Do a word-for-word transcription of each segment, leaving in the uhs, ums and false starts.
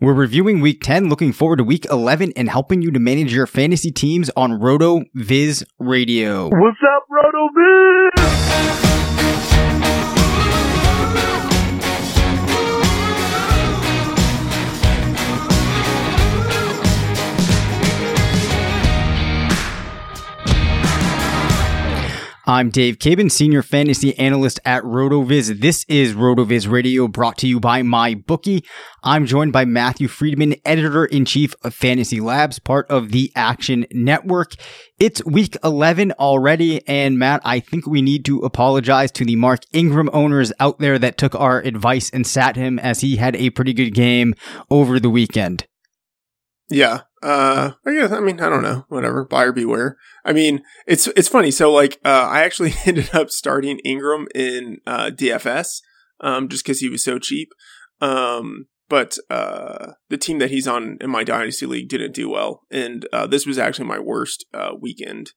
We're reviewing Week ten, looking forward to Week eleven, and helping you to manage your fantasy teams on RotoViz Radio. What's up, RotoViz? I'm Dave Cabin, Senior Fantasy Analyst at RotoViz. This is RotoViz Radio, brought to you by my bookie. I'm joined by Matthew Friedman, Editor-in-Chief of Fantasy Labs, part of the Action Network. It's Week eleven already, and Matt, I think we need to apologize to the Mark Ingram owners out there that took our advice and sat him, as he had a pretty good game over the weekend. Yeah, uh, I guess, I mean, I don't know, whatever, buyer beware. I mean, it's it's funny, so like, uh, I actually ended up starting Ingram in uh, D F S, um, just because he was so cheap. Um But uh, the team that he's on in my Dynasty League didn't do well. And uh, this was actually my worst uh, weekend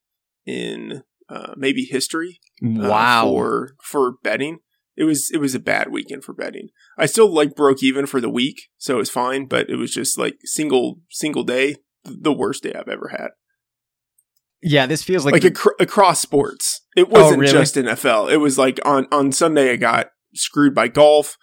in uh, maybe history. Wow. Uh, for, for betting. It was it was a bad weekend for betting. I still like broke even for the week, so it was fine. But it was just like single single day, the worst day I've ever had. Yeah, this feels like... Like the- ac- across sports. It wasn't oh, really? just N F L. It was like on, on Sunday I got screwed by golf,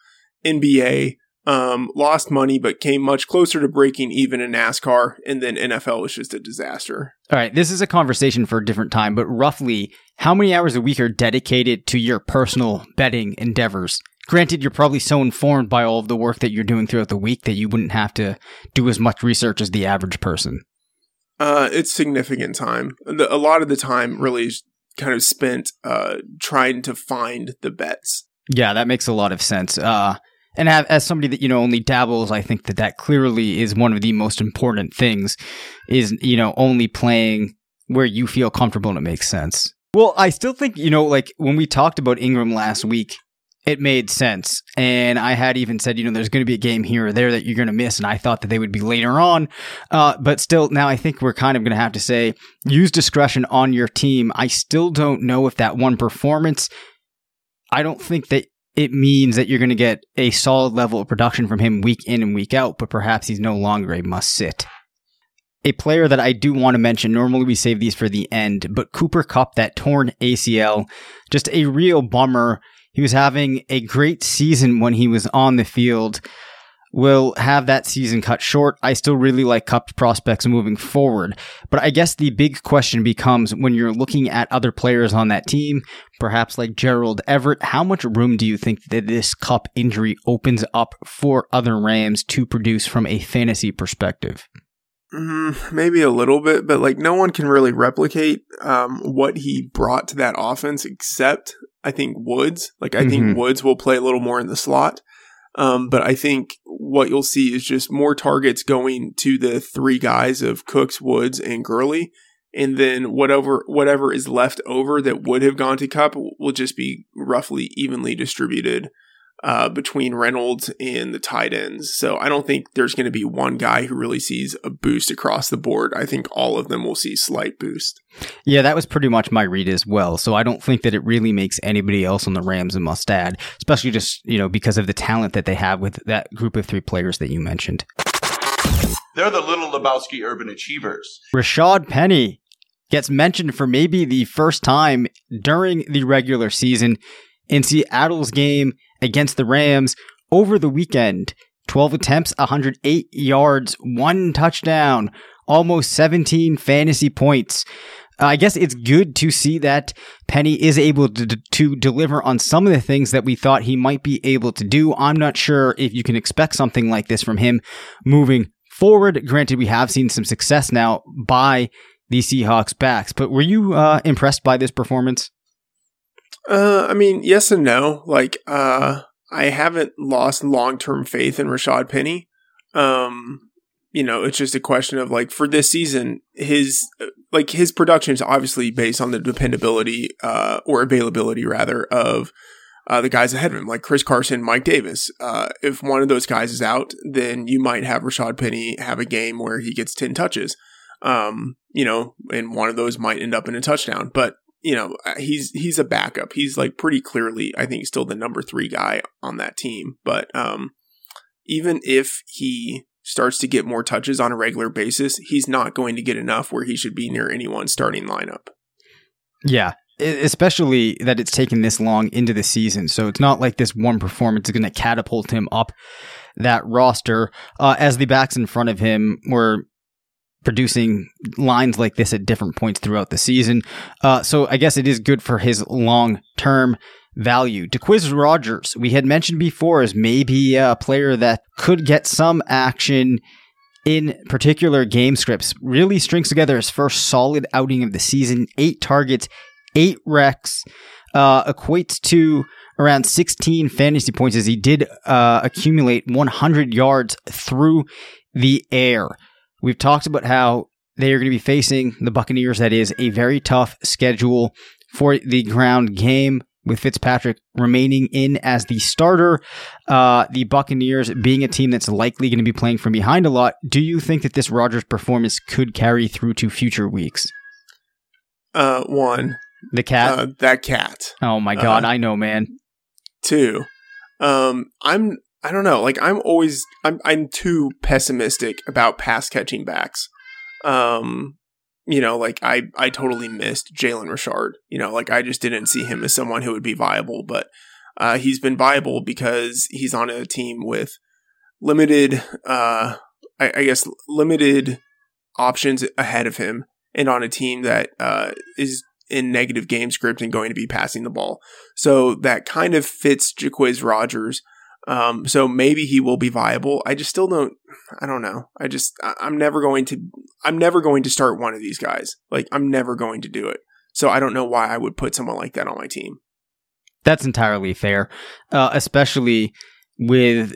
N B A... Um, lost money, but came much closer to breaking even in NASCAR, and then N F L was just a disaster. All right, this is a conversation for a different time, but roughly, how many hours a week are dedicated to your personal betting endeavors? Granted, you're probably so informed by all of the work that you're doing throughout the week that you wouldn't have to do as much research as the average person. Uh, it's significant time. The, a lot of the time really is kind of spent uh, trying to find the bets. Yeah, that makes a lot of sense. Uh, And as somebody that, you know, only dabbles, I think that that clearly is one of the most important things is, you know, only playing where you feel comfortable and it makes sense. Well, I still think, you know, like when we talked about Ingram last week, it made sense. And I had even said, you know, there's going to be a game here or there that you're going to miss. And I thought that they would be later on. Uh, but still, now I think we're kind of going to have to say use discretion on your team. I still don't know if that one performance, I don't think that it means that you're going to get a solid level of production from him week in and week out, but perhaps he's no longer a must-sit. A player that I do want to mention, normally we save these for the end, but Cooper Kupp, that torn A C L, just a real bummer. He was having a great season when he was on the field. Will have that season cut short. I still really like Kupp's prospects moving forward. But I guess the big question becomes, when you're looking at other players on that team, perhaps like Gerald Everett, how much room do you think that this Kupp injury opens up for other Rams to produce from a fantasy perspective? Mm, maybe a little bit, but like no one can really replicate um, what he brought to that offense, except I think Woods. Like I mm-hmm. think Woods will play a little more in the slot, um, but I think what you'll see is just more targets going to the three guys of Cooks, Woods, and Gurley, and then whatever whatever is left over that would have gone to Kupp will just be roughly evenly distributed Uh, between Reynolds and the tight ends. So I don't think there's going to be one guy who really sees a boost across the board. I think all of them will see slight boost. Yeah, that was pretty much my read as well. So I don't think that it really makes anybody else on the Rams a must add, especially just, you know, because of the talent that they have with that group of three players that you mentioned. They're the Little Lebowski Urban Achievers. Rashad Penny gets mentioned for maybe the first time during the regular season in Seattle's game against the Rams over the weekend. twelve attempts, one hundred eight yards, one touchdown, almost seventeen fantasy points. Uh, I guess it's good to see that Penny is able to, to deliver on some of the things that we thought he might be able to do. I'm not sure if you can expect something like this from him moving forward. Granted, we have seen some success now by the Seahawks backs, but were you uh, impressed by this performance? Uh, I mean, yes and no. Like, uh, I haven't lost long-term faith in Rashad Penny. Um, you know, it's just a question of like, for this season, his, like his production is obviously based on the dependability, uh, or availability rather of, uh, the guys ahead of him, like Chris Carson, Mike Davis. Uh, if one of those guys is out, then you might have Rashad Penny have a game where he gets ten touches. Um, you know, and one of those might end up in a touchdown, but you know, he's he's a backup. He's like pretty clearly, I think, still the number three guy on that team. But um, even if he starts to get more touches on a regular basis, he's not going to get enough where he should be near anyone's starting lineup. Yeah, especially that it's taken this long into the season. So it's not like this one performance is going to catapult him up that roster uh, as the backs in front of him were producing lines like this at different points throughout the season. Uh, so I guess it is good for his long-term value. DeQuizz Rogers, we had mentioned before, is maybe a player that could get some action in particular game scripts. Really strings together his first solid outing of the season. Eight targets, eight recs, uh, equates to around sixteen fantasy points, as he did uh, accumulate one hundred yards through the air. We've talked about how they are going to be facing the Buccaneers. That is a very tough schedule for the ground game, with Fitzpatrick remaining in as the starter. Uh, the Buccaneers being a team that's likely going to be playing from behind a lot. Do you think that this Rodgers performance could carry through to future weeks? Uh, one. The cat? Uh, that cat. Oh my God, uh, I know, man. Two. Um, I'm... I don't know. Like I'm always, I'm, I'm too pessimistic about pass catching backs. Um, you know, like I, I totally missed Jalen Richard. You know, like I just didn't see him as someone who would be viable, but uh, he's been viable because he's on a team with limited, uh, I, I guess, limited options ahead of him, and on a team that uh, is in negative game script and going to be passing the ball. So that kind of fits Jaquiz Rogers. Um, so maybe he will be viable. I just still don't, I don't know. I just, I, I'm never going to, I'm never going to start one of these guys. Like I'm never going to do it. So I don't know why I would put someone like that on my team. That's entirely fair. Uh, especially with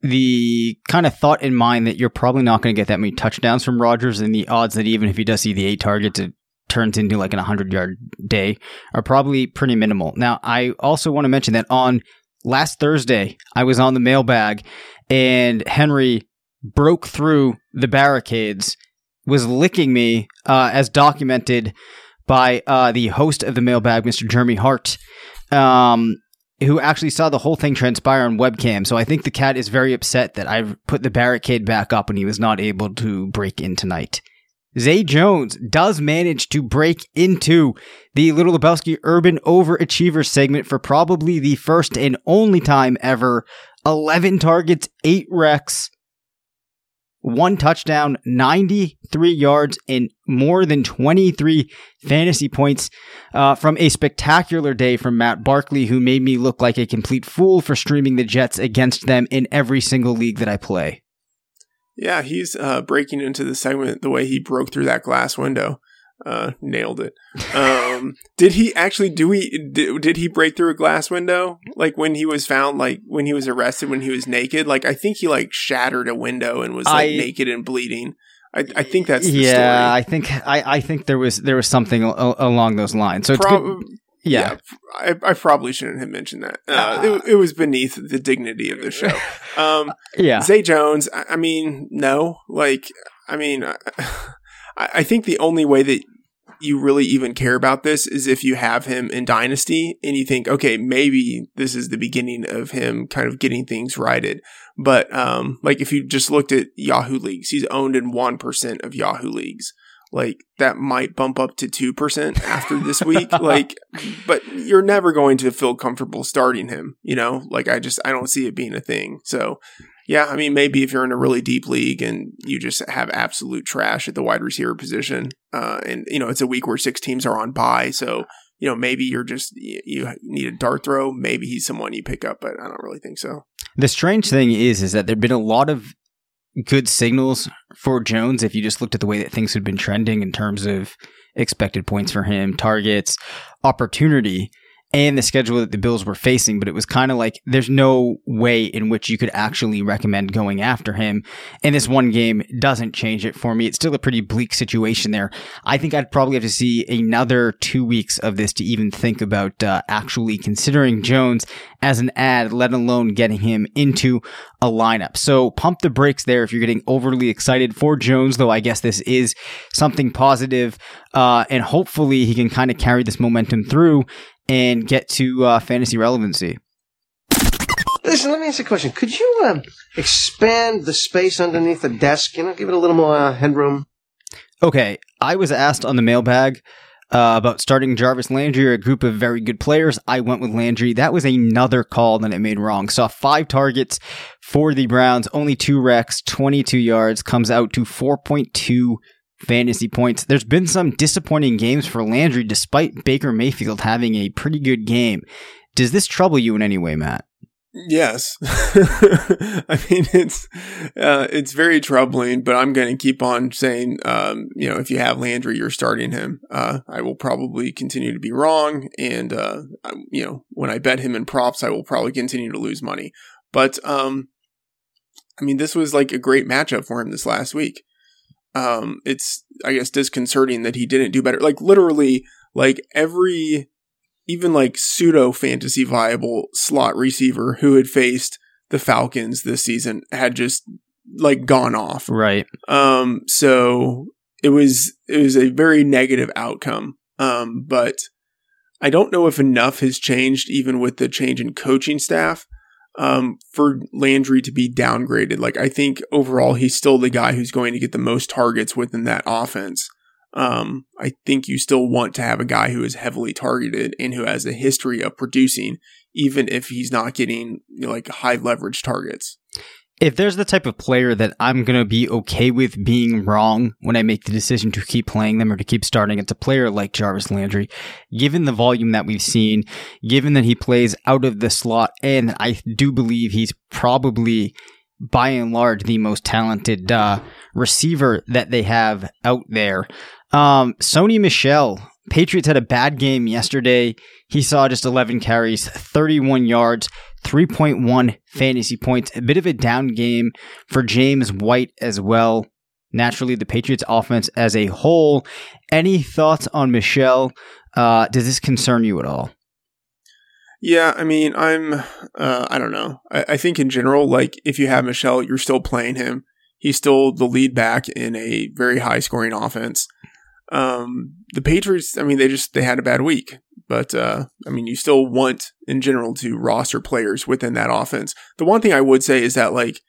the kind of thought in mind that you're probably not going to get that many touchdowns from Rodgers, and the odds that even if he does see the eight targets, it turns into like an one hundred yard day are probably pretty minimal. Now, I also want to mention that on last Thursday, I was on the mailbag, and Henry broke through the barricades, was licking me, uh, as documented by uh, the host of the mailbag, Mister Jeremy Hart. Um, who actually saw the whole thing transpire on webcam. So I think the cat is very upset that I put the barricade back up and he was not able to break in tonight. Zay Jones does manage to break into the Little Lebowski Urban Overachievers segment for probably the first and only time ever. eleven targets, eight recs, one touchdown, ninety-three yards, and more than twenty-three fantasy points uh, from a spectacular day from Matt Barkley, who made me look like a complete fool for streaming the Jets against them in every single league that I play. Yeah, he's uh, breaking into the segment the way he broke through that glass window. Uh, nailed it. Um, did he actually do he did, did he break through a glass window? Like when he was found, like when he was arrested, when he was naked? Like I think he like shattered a window and was like I, naked and bleeding. I, I think that's the yeah, story. Yeah, I think I, I think there was there was something a- along those lines. So it's Pro- good. Yeah, yeah I, I probably shouldn't have mentioned that. Uh, uh, it, it was beneath the dignity of the show. Um, yeah, Zay Jones. I, I mean, no, like I mean, I, I think the only way that you really even care about this is if you have him in Dynasty and you think, okay, maybe this is the beginning of him kind of getting things righted. But um, like if you just looked at Yahoo leagues, he's owned in one percent of Yahoo leagues. Like that might bump up to two percent after this week. Like, but you're never going to feel comfortable starting him, you know, like I just, I don't see it being a thing. So yeah, I mean, maybe if you're in a really deep league and you just have absolute trash at the wide receiver position, uh, and you know, it's a week where six teams are on bye. So, you know, maybe you're just, you need a dart throw. Maybe he's someone you pick up, but I don't really think so. The strange thing is, is that there've been a lot of good signals for Jones if you just looked at the way that things had been trending in terms of expected points for him, targets, opportunity, and the schedule that the Bills were facing. But it was kind of like there's no way in which you could actually recommend going after him. And this one game doesn't change it for me. It's still a pretty bleak situation there. I think I'd probably have to see another two weeks of this to even think about uh, actually considering Jones as an ad, let alone getting him into a lineup. So pump the brakes there if you're getting overly excited for Jones, though I guess this is something positive. Uh, and hopefully he can kind of carry this momentum through and get to uh, fantasy relevancy. Listen, let me ask you a question. Could you uh, expand the space underneath the desk? You know, give it a little more uh, headroom. Okay, I was asked on the mailbag uh, about starting Jarvis Landry or a group of very good players. I went with Landry. That was another call that I made wrong. Saw five targets for the Browns, only two recs, twenty-two yards, comes out to four point two fantasy points. There's been some disappointing games for Landry despite Baker Mayfield having a pretty good game. Does this trouble you in any way, Matt? Yes. I mean, it's uh, it's very troubling, but I'm going to keep on saying, um, you know, if you have Landry, you're starting him. Uh, I will probably continue to be wrong. And, uh, I, you know, when I bet him in props, I will probably continue to lose money. But, um, I mean, this was like a great matchup for him this last week. Um, it's, I guess, disconcerting that he didn't do better. Like literally, like every, even like pseudo fantasy viable slot receiver who had faced the Falcons this season had just like gone off. Right. Um, so it was, it was a very negative outcome. Um, but I don't know if enough has changed even with the change in coaching staff. Um, for Landry to be downgraded. Like, I think overall, he's still the guy who's going to get the most targets within that offense. Um, I think you still want to have a guy who is heavily targeted and who has a history of producing, even if he's not getting, you know, like high leverage targets. If there's the type of player that I'm going to be okay with being wrong when I make the decision to keep playing them or to keep starting, it's a player like Jarvis Landry. Given the volume that we've seen, given that he plays out of the slot, and I do believe he's probably, by and large, the most talented uh, receiver that they have out there. Um, Sony Michel. Patriots had a bad game yesterday. He saw just eleven carries, thirty-one yards, three point one fantasy points. A bit of a down game for James White as well. Naturally, the Patriots offense as a whole. Any thoughts on Michel? Uh, does this concern you at all? Yeah, I mean, I'm, uh, I don't know. I, I think in general, like if you have Michel, you're still playing him. He's still the lead back in a very high scoring offense. Um, the Patriots, I mean, they just, they had a bad week. But, uh, I mean, you still want, in general, to roster players within that offense. The one thing I would say is that, like,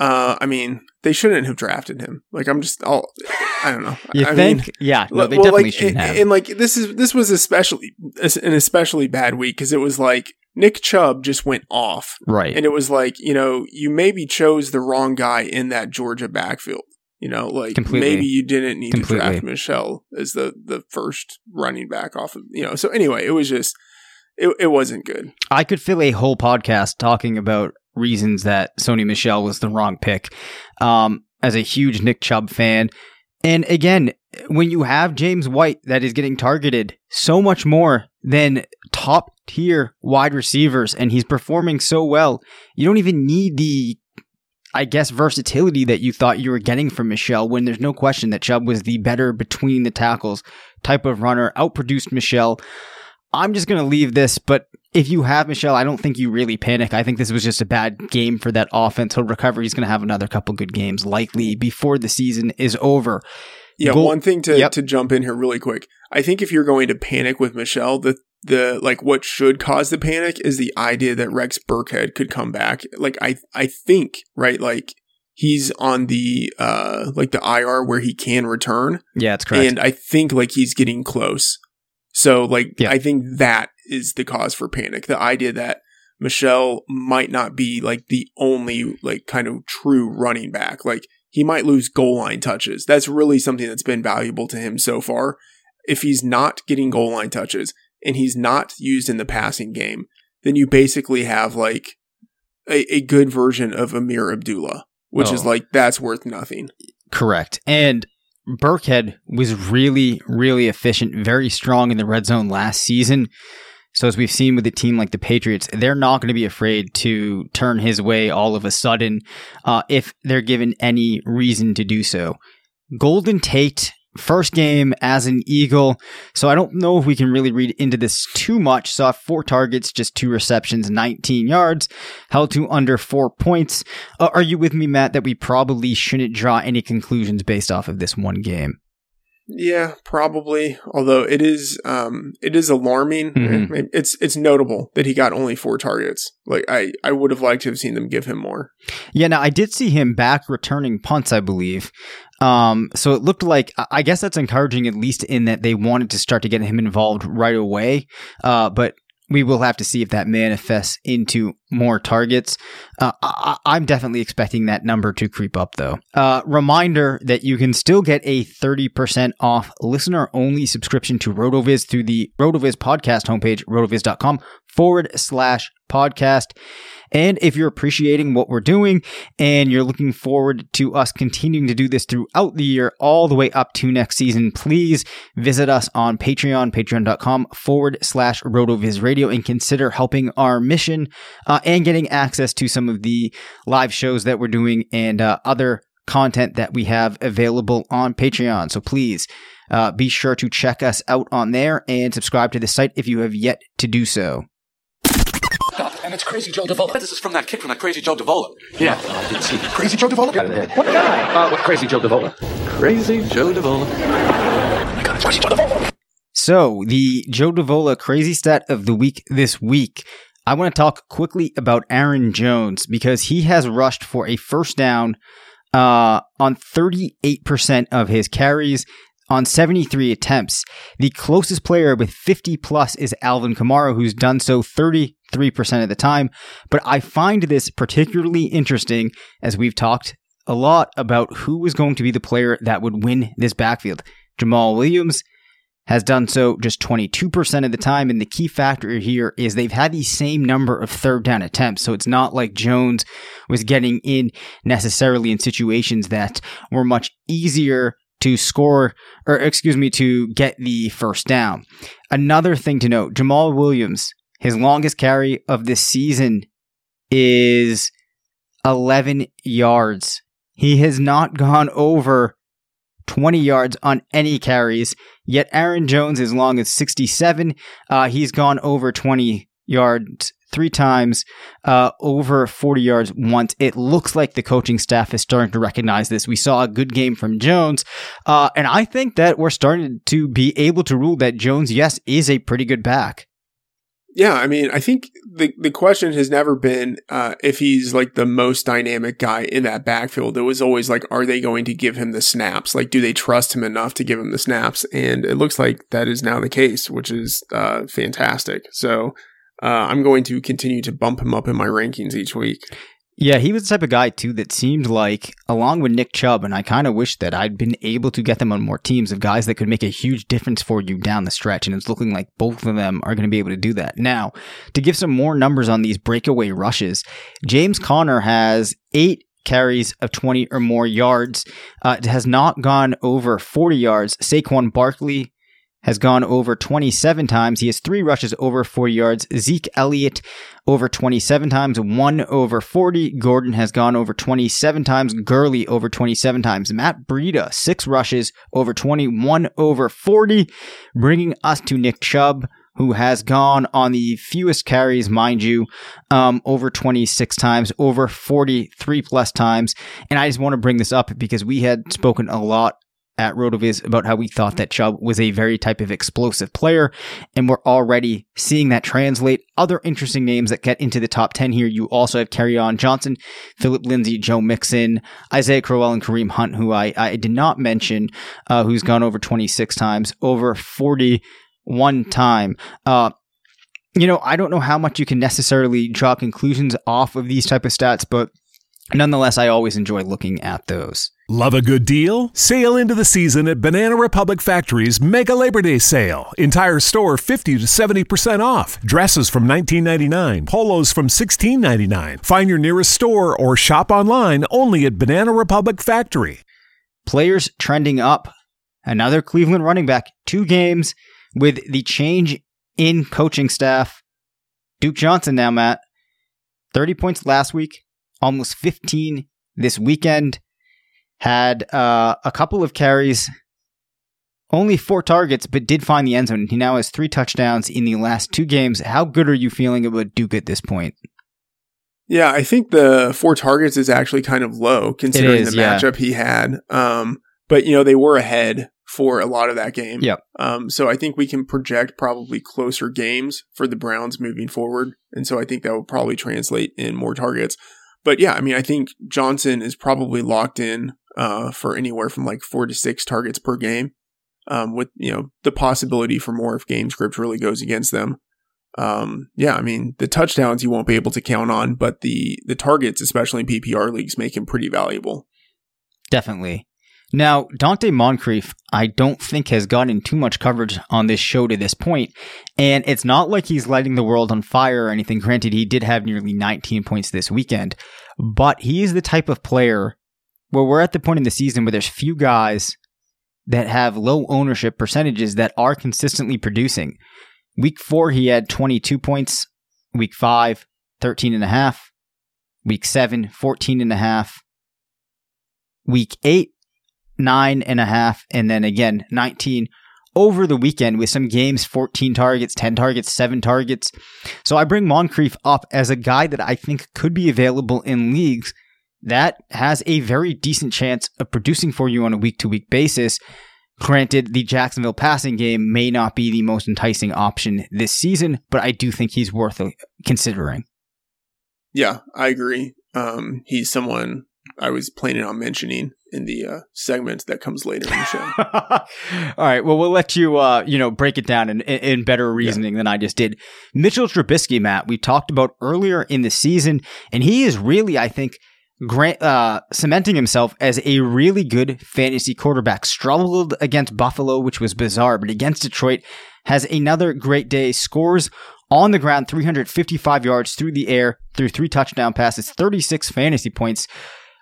uh, I mean, they shouldn't have drafted him. Like, I'm just, I'll, I don't know. You I think? Mean, yeah. No, they well, definitely like, shouldn't and, have. And, like, this is this was especially an especially bad week because it was, like, Nick Chubb just went off. Right. And it was, like, you know, you maybe chose the wrong guy in that Georgia backfield. You know, like Completely. maybe you didn't need Completely. to draft Michelle as the, the first running back off of, you know. So anyway, it was just, it, it wasn't good. I could fill a whole podcast talking about reasons that Sony Michelle was the wrong pick um, as a huge Nick Chubb fan. And again, when you have James White that is getting targeted so much more than top tier wide receivers and he's performing so well, you don't even need the, I guess, versatility that you thought you were getting from Michelle when there's no question that Chubb was the better between the tackles type of runner, outproduced Michelle. I'm just going to leave this, but if you have Michelle, I don't think you really panic. I think this was just a bad game for that offense. He'll recover. He's going to have another couple good games likely before the season is over. Yeah, Go- one thing to, yep. to jump in here really quick. I think if you're going to panic with Michelle, the The like what should cause the panic is the idea that Rex Burkhead could come back. Like I I think right like he's on the uh like the I R where he can return. Yeah, that's correct. And I think like he's getting close. So like yeah. I think that is the cause for panic. The idea that Michelle might not be like the only like kind of true running back. Like he might lose goal line touches. That's really something that's been valuable to him so far. If he's not getting goal line touches and he's not used in the passing game, then you basically have like a, a good version of Amir Abdullah, which oh. is like, that's worth nothing. Correct. And Burkhead was really, really efficient, very strong in the red zone last season. So as we've seen with a team like the Patriots, they're not going to be afraid to turn his way all of a sudden uh, if they're given any reason to do so. Golden Tate, first game as an Eagle, so I don't know if we can really read into this too much. Saw four targets, just two receptions, nineteen yards, held to under four points. Uh, are you with me, Matt, that we probably shouldn't draw any conclusions based off of this one game? Yeah, probably. Although it is, um, it is alarming. Mm-hmm. It's it's notable that he got only four targets. Like I, I would have liked to have seen them give him more. Yeah, now I did see him back returning punts, I believe. Um, so it looked like I guess that's encouraging, at least in that they wanted to start to get him involved right away. Uh, but we will have to see if that manifests into more targets. Uh, I- I'm definitely expecting that number to creep up, though. Uh, reminder that you can still get a thirty percent off listener-only subscription to RotoViz through the RotoViz podcast homepage, rotoviz.com forward slash podcast. And if you're appreciating what we're doing and you're looking forward to us continuing to do this throughout the year, all the way up to next season, please visit us on Patreon, patreon.com forward slash RotoViz Radio, and consider helping our mission uh, and getting access to some of the live shows that we're doing and uh, other content that we have available on Patreon. So please uh, be sure to check us out on there and subscribe to the site if you have yet to do so. And it's Crazy Joe Davola. This is from that kick from that Crazy Joe Davola. Yeah, no, I did see it. Crazy Joe Davola? What guy? Uh, what Crazy Joe Davola? Crazy Joe Davola. Oh my God, it's Crazy Joe Davola. So, the Joe Davola crazy stat of the week this week. I want to talk quickly about Aaron Jones because he has rushed for a first down uh, on thirty-eight percent of his carries on seventy-three attempts. The closest player with fifty plus is Alvin Kamara, who's done so thirty-three percent of the time. But I find this particularly interesting as we've talked a lot about who was going to be the player that would win this backfield. Jamal Williams has done so just twenty-two percent of the time, and the key factor here is they've had the same number of third down attempts, so it's not like Jones was getting in necessarily in situations that were much easier to score, or excuse me, to get the first down. Another thing to note, Jamal Williams, his longest carry of this season is eleven yards. He has not gone over twenty yards on any carries, yet Aaron Jones, as long as sixty-seven, uh, he's gone over twenty yards three times, uh, over forty yards once. It looks like the coaching staff is starting to recognize this. We saw a good game from Jones, uh, and I think that we're starting to be able to rule that Jones, yes, is a pretty good back. Yeah, I mean, I think the the question has never been uh, if he's like the most dynamic guy in that backfield. It was always like, are they going to give him the snaps? Like, do they trust him enough to give him the snaps? And it looks like that is now the case, which is uh, fantastic. So uh, I'm going to continue to bump him up in my rankings each week. Yeah, he was the type of guy, too, that seemed like, along with Nick Chubb, and I kind of wish that I'd been able to get them on more teams of guys that could make a huge difference for you down the stretch, and it's looking like both of them are going to be able to do that. Now, to give some more numbers on these breakaway rushes, James Conner has eight carries of twenty or more yards. Uh, it has not gone over forty yards. Saquon Barkley has gone over twenty-seven times. He has three rushes over forty yards. Zeke Elliott over twenty-seven times, one over forty. Gordon has gone over twenty-seven times. Gurley over twenty-seven times. Matt Breida, six rushes over twenty-one over forty, bringing us to Nick Chubb, who has gone on the fewest carries, mind you, um, over twenty-six times, over forty-three plus times. And I just want to bring this up because we had spoken a lot at RotoViz about how we thought that Chubb was a very type of explosive player, and we're already seeing that translate. Other interesting names that get into the top ten here, you also have Kerryon Johnson, Phillip Lindsay, Joe Mixon, Isaiah Crowell, and Kareem Hunt, who I, I did not mention, uh, who's gone over twenty-six times, over forty-one time. Uh, you know, I don't know how much you can necessarily draw conclusions off of these type of stats, but nonetheless, I always enjoy looking at those. Love a good deal? Sail into the season at Banana Republic Factory's Mega Labor Day Sale. Entire store fifty to seventy percent off. Dresses from nineteen ninety-nine dollars, polos from sixteen ninety-nine dollars. Find your nearest store or shop online only at Banana Republic Factory. Players trending up. Another Cleveland running back. Two games with the change in coaching staff. Duke Johnson now, Matt. thirty points last week. Almost fifteen this weekend. Had uh, a couple of carries, only four targets, but did find the end zone. He now has three touchdowns in the last two games. How good are you feeling about Duke at this point? Yeah, I think the four targets is actually kind of low considering is, the matchup yeah. he had. Um, but, you know, they were ahead for a lot of that game. Yep. Um, so I think we can project probably closer games for the Browns moving forward. And so I think that will probably translate in more targets. But yeah, I mean, I think Johnson is probably locked in uh, for anywhere from like four to six targets per game, um, with, you know, the possibility for more if game script really goes against them. Um, yeah, I mean, the touchdowns you won't be able to count on, but the the targets, especially in P P R leagues, make him pretty valuable. Definitely. Now, Dante Moncrief, I don't think has gotten too much coverage on this show to this point, and it's not like he's lighting the world on fire or anything. Granted, he did have nearly nineteen points this weekend, but he is the type of player where we're at the point in the season where there's few guys that have low ownership percentages that are consistently producing. Week four, he had twenty-two points. Week five, thirteen and a half. Week seven, fourteen and a half. Week eight, nine and a half, and then again nineteen over the weekend with some games, fourteen targets, ten targets, seven targets. So I bring Moncrief up as a guy that I think could be available in leagues that has a very decent chance of producing for you on a week-to-week basis. Granted, the Jacksonville passing game may not be the most enticing option this season, but I do think he's worth considering. Yeah, I agree. Um, he's someone I was planning on mentioning in the uh, segment that comes later in the show. All right. Well, we'll let you, uh, you know, break it down in, in better reasoning yeah. than I just did. Mitchell Trubisky, Matt, we talked about earlier in the season, and he is really, I think, Grant, uh, cementing himself as a really good fantasy quarterback. Struggled against Buffalo, which was bizarre, but against Detroit has another great day. Scores on the ground, three hundred fifty-five yards through the air, through three touchdown passes, thirty-six fantasy points.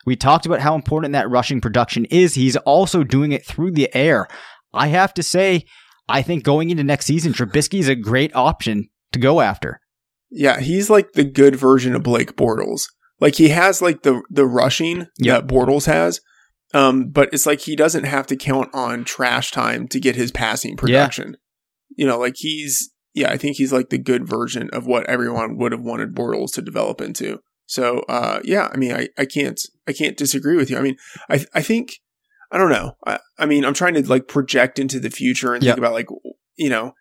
We talked about how important that rushing production is. He's also doing it through the air. I have to say, I think going into next season, Trubisky is a great option to go after. Yeah, he's like the good version of Blake Bortles. Like, he has like the the rushing yep. that Bortles has, um, but it's like he doesn't have to count on trash time to get his passing production. Yeah. You know, like he's yeah, I think he's like the good version of what everyone would have wanted Bortles to develop into. So, uh, yeah, I mean, I, I can't, I can't disagree with you. I mean, I, I think, I don't know. I, I mean, I'm trying to like project into the future and yep. think about like, you know,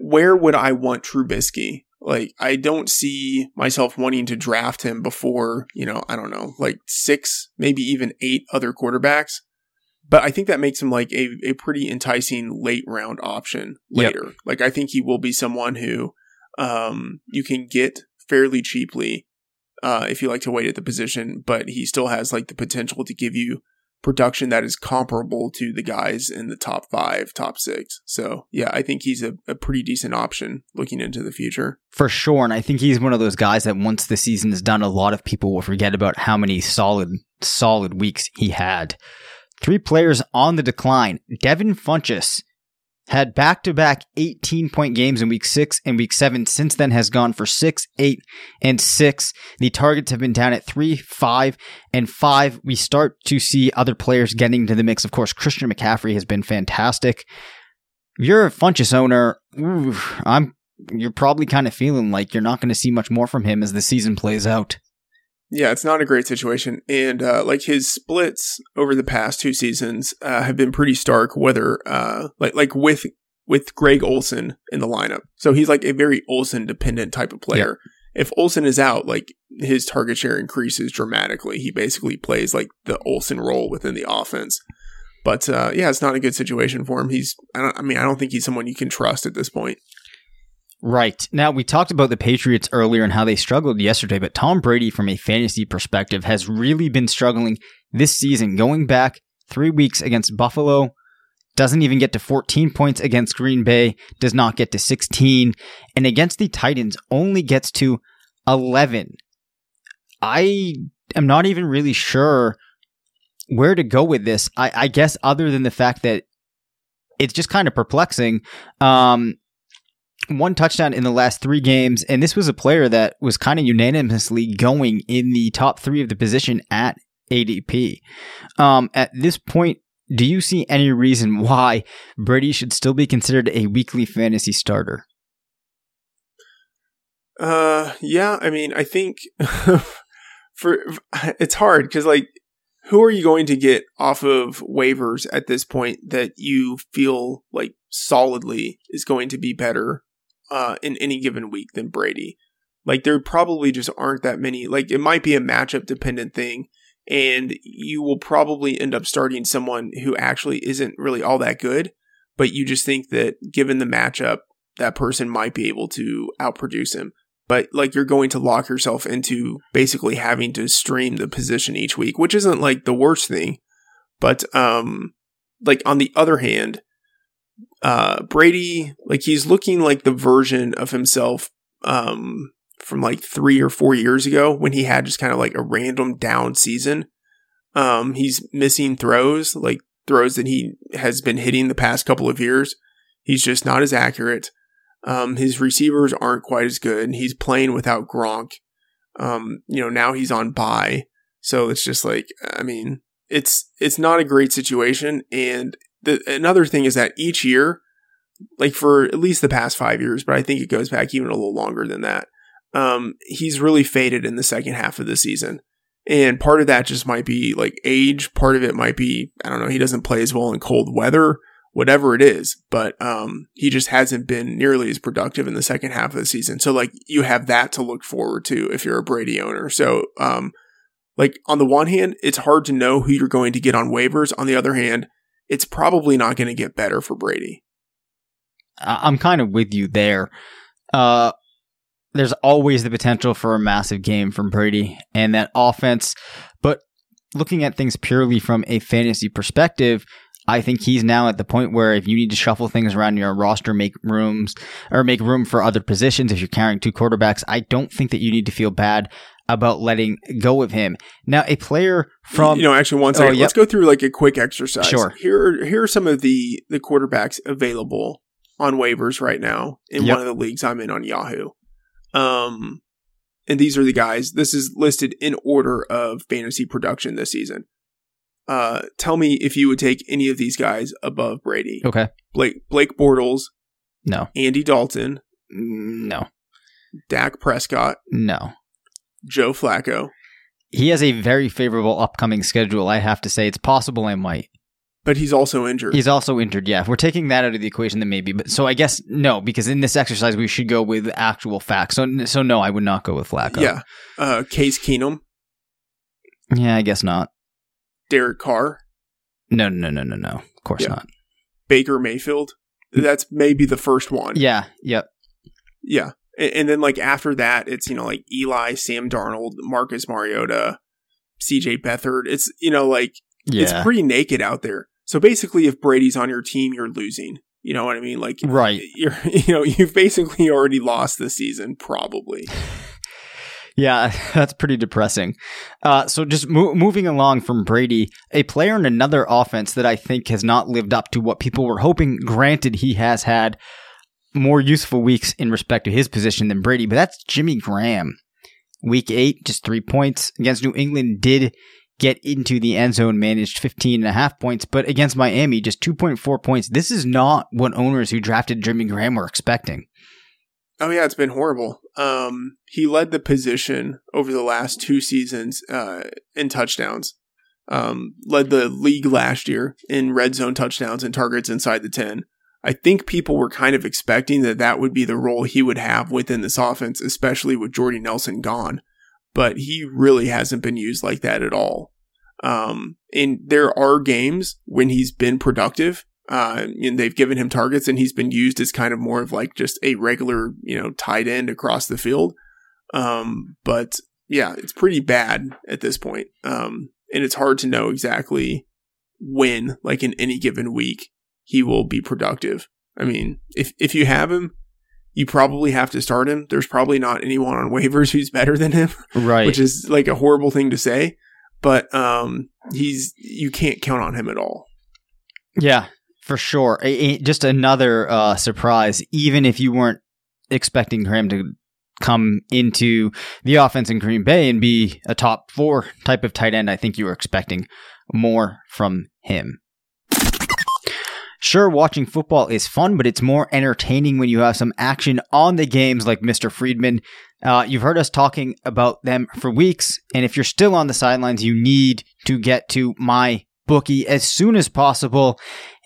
where would I want Trubisky? Like, I don't see myself wanting to draft him before, you know, I don't know, like six, maybe even eight other quarterbacks. But I think that makes him like a, a pretty enticing late round option later. Yep. Like, I think he will be someone who um, you can get fairly cheaply uh, if you like to wait at the position, but he still has like the potential to give you production that is comparable to the guys in the top five, top six. So yeah, I think he's a, a pretty decent option looking into the future. For sure. And I think he's one of those guys that once the season is done, a lot of people will forget about how many solid, solid weeks he had. Three players on the decline. Devin Funchess had back-to-back eighteen-point games in Week six and Week seven. Since then has gone for six, eight, and six. The targets have been down at three, five, and five. We start to see other players getting into the mix. Of course, Christian McCaffrey has been fantastic. If you're a Funchess owner, ooh, I'm, you're probably kind of feeling like you're not going to see much more from him as the season plays out. Yeah, it's not a great situation. And uh, like his splits over the past two seasons uh, have been pretty stark, whether uh, like like with with Greg Olsen in the lineup. So he's like a very Olsen dependent type of player. Yeah. If Olsen is out, like his target share increases dramatically. He basically plays like the Olsen role within the offense. But uh, yeah, it's not a good situation for him. He's I, don't, I mean, I don't think he's someone you can trust at this point. Right. Now, we talked about the Patriots earlier and how they struggled yesterday, but Tom Brady, from a fantasy perspective, has really been struggling this season. Going back three weeks against Buffalo, doesn't even get to fourteen points. Against Green Bay, does not get to sixteen. And against the Titans, only gets to eleven. I am not even really sure where to go with this. I, I guess other than the fact that it's just kind of perplexing. Um... One touchdown in the last three games, and this was a player that was kind of unanimously going in the top three of the position at A D P. Um, at this point, do you see any reason why Brady should still be considered a weekly fantasy starter? Uh, yeah, I mean, I think for it's hard because, like, who are you going to get off of waivers at this point that you feel like solidly is going to be better Uh, in any given week than Brady? Like, there probably just aren't that many. Like, it might be a matchup dependent thing, and you will probably end up starting someone who actually isn't really all that good, but you just think that given the matchup, that person might be able to outproduce him. But like, you're going to lock yourself into basically having to stream the position each week, which isn't like the worst thing. But um, like on the other hand, Uh, Brady, like, he's looking like the version of himself um, from like three or four years ago when he had just kind of like a random down season. Um, he's missing throws, like throws that he has been hitting the past couple of years. He's just not as accurate. Um, his receivers aren't quite as good. He's playing without Gronk. Um, you know, now he's on bye. So it's just like, I mean, it's, it's not a great situation. And The, another thing is that each year, like for at least the past five years, but I think it goes back even a little longer than that, um, he's really faded in the second half of the season. And part of that just might be like age. Part of it might be, I don't know, he doesn't play as well in cold weather, whatever it is. But um, he just hasn't been nearly as productive in the second half of the season. So like, you have that to look forward to if you're a Brady owner. So um, like, on the one hand, it's hard to know who you're going to get on waivers. On the other hand, it's probably not going to get better for Brady. I'm kind of with you there. Uh, there's always the potential for a massive game from Brady and that offense. But looking at things purely from a fantasy perspective, I think he's now at the point where if you need to shuffle things around your roster, make rooms or make room for other positions, if you're carrying two quarterbacks, I don't think that you need to feel bad about letting go of him. Now, a player from... You know, actually, one second. Oh, yep. Let's go through like a quick exercise. Sure. Here are, here are some of the, the quarterbacks available on waivers right now in yep. one of the leagues I'm in on Yahoo. Um, and these are the guys. This is listed in order of fantasy production this season. Uh, tell me if you would take any of these guys above Brady. Okay. Blake, Blake Bortles. No. Andy Dalton. No. Dak Prescott? No. Joe Flacco? He has a very favorable upcoming schedule, I have to say. It's possible I might. But he's also injured. He's also injured, yeah. If we're taking that out of the equation, then maybe. But so I guess no, because in this exercise, we should go with actual facts. So, so no, I would not go with Flacco. Yeah. Uh, Case Keenum? Yeah, I guess not. Derek Carr? No, no, no, no, no. Of course yeah. not. Baker Mayfield? That's maybe the first one. Yeah, yep. Yeah. And then, like, after that, it's, you know, like, Eli, Sam Darnold, Marcus Mariota, C J Beathard. It's, you know, like, yeah. it's pretty naked out there. So, basically, if Brady's on your team, you're losing. You know what I mean? Like, right. You're, you know, you've basically already lost this season, probably. Yeah, that's pretty depressing. Uh, so just mo- moving along from Brady, a player in another offense that I think has not lived up to what people were hoping. Granted, he has had more useful weeks in respect to his position than Brady, but that's Jimmy Graham. Week eight, just three points against New England, did get into the end zone, managed fifteen and a half points, but against Miami, just two point four points. This is not what owners who drafted Jimmy Graham were expecting. Oh, yeah, it's been horrible. Um, he led the position over the last two seasons uh, in touchdowns, um, led the league last year in red zone touchdowns and targets inside the ten. I think people were kind of expecting that that would be the role he would have within this offense, especially with Jordy Nelson gone. But he really hasn't been used like that at all. Um, and there are games when he's been productive. Uh, and they've given him targets and he's been used as kind of more of like just a regular, you know, tight end across the field. Um, but yeah, it's pretty bad at this point. Um, and it's hard to know exactly when, like in any given week, he will be productive. I mean, if, if you have him, you probably have to start him. There's probably not anyone on waivers who's better than him, right? Which is like a horrible thing to say, but, um, he's, you can't count on him at all. Yeah. For sure. A, a, just another uh, surprise, even if you weren't expecting Graham to come into the offense in Green Bay and be a top four type of tight end, I think you were expecting more from him. Sure, watching football is fun, but it's more entertaining when you have some action on the games like Mister Friedman. Uh, you've heard us talking about them for weeks, and if you're still on the sidelines, you need to get to my bookie as soon as possible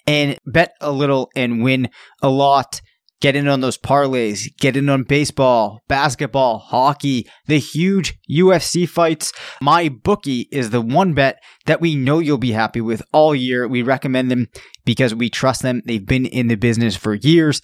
and bet a little and win a lot. Get in on those parlays. Get in on baseball, basketball, hockey, the huge U F C fights. My bookie is the one bet that we know you'll be happy with all year. We recommend them because we trust them. They've been in the business for years.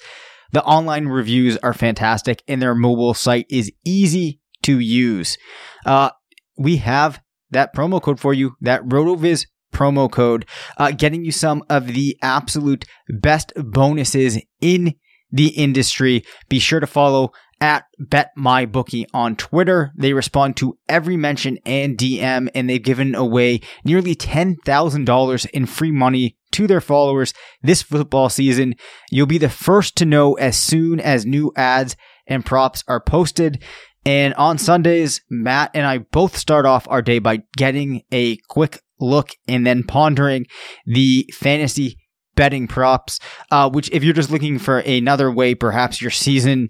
The online reviews are fantastic, and their mobile site is easy to use. Uh, we have that promo code for you, that RotoViz promo code, uh, getting you some of the absolute best bonuses in the industry. Be sure to follow at BetMyBookie on Twitter. They respond to every mention and D M, and they've given away nearly ten thousand dollars in free money to their followers this football season. You'll be the first to know as soon as new ads and props are posted. And on Sundays, Matt and I both start off our day by getting a quick look and then pondering the fantasy betting props, uh, which if you're just looking for another way, perhaps your season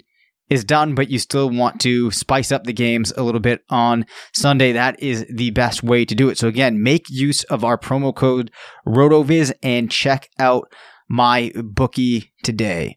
is done, but you still want to spice up the games a little bit on Sunday, that is the best way to do it. So again, make use of our promo code RotoViz and check out my bookie today.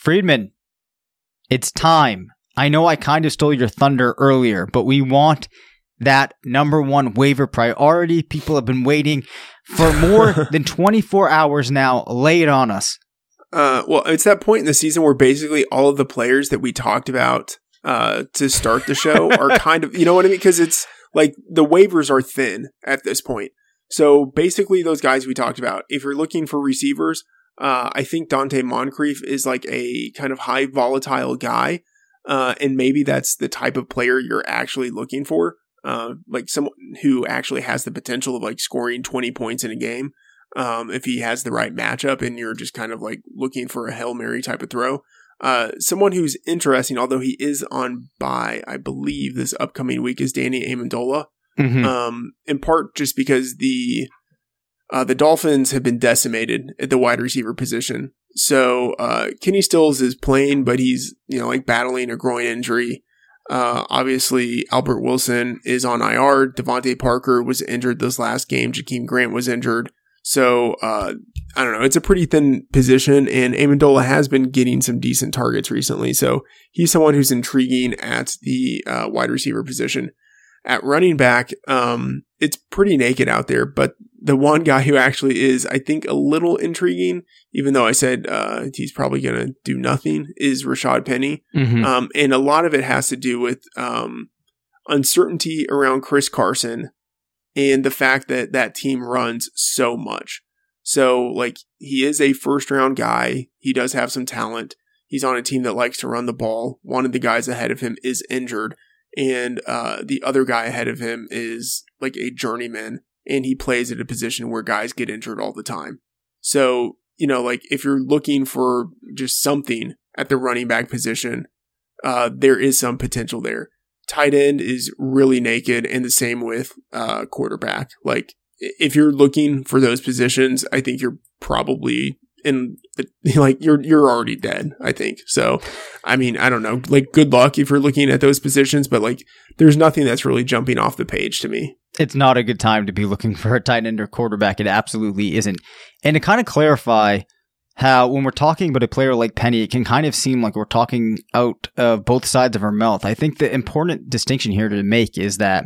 Friedman, it's time. I know I kind of stole your thunder earlier, but we want that number one waiver priority. People have been waiting for more than twenty-four hours now. Lay it on us. Uh, well, it's that point in the season where basically all of the players that we talked about uh, to start the show are kind of, you know what I mean? Because it's like the waivers are thin at this point. So basically those guys we talked about, if you're looking for receivers, uh, I think Dante Moncrief is like a kind of high volatile guy. Uh, and maybe that's the type of player you're actually looking for. Uh, like someone who actually has the potential of like scoring twenty points in a game. Um, if he has the right matchup and you're just kind of like looking for a Hail Mary type of throw, uh, someone who's interesting, although he is on bye, I believe this upcoming week, is Danny Amendola. Mm-hmm. Um, in part just because the, uh, the Dolphins have been decimated at the wide receiver position. So, uh, Kenny Stills is playing, but he's, you know, like battling a groin injury. Uh, obviously, Albert Wilson is on I R. Devontae Parker was injured this last game. Jakeem Grant was injured. So, uh, I don't know. It's a pretty thin position, and Amendola has been getting some decent targets recently. So, he's someone who's intriguing at the uh, wide receiver position. At running back, um, it's pretty naked out there, but the one guy who actually is, I think, a little intriguing, even though I said uh, he's probably going to do nothing, is Rashad Penny. Mm-hmm. Um, and a lot of it has to do with um, uncertainty around Chris Carson and the fact that that team runs so much. So, like, he is a first-round guy. He does have some talent. He's on a team that likes to run the ball. One of the guys ahead of him is injured. And uh, the other guy ahead of him is, like, a journeyman. And he plays at a position where guys get injured all the time. So, you know, like if you're looking for just something at the running back position, uh, there is some potential there. Tight end is really naked, and the same with uh, quarterback. Like if you're looking for those positions, I think you're probably in like you're you're already dead, I think. So, I mean, I don't know. Like good luck if you're looking at those positions, but like there's nothing that's really jumping off the page to me. It's not a good time to be looking for a tight end or quarterback. It absolutely isn't. And to kind of clarify how when we're talking about a player like Penny, it can kind of seem like we're talking out of both sides of our mouth. I think the important distinction here to make is that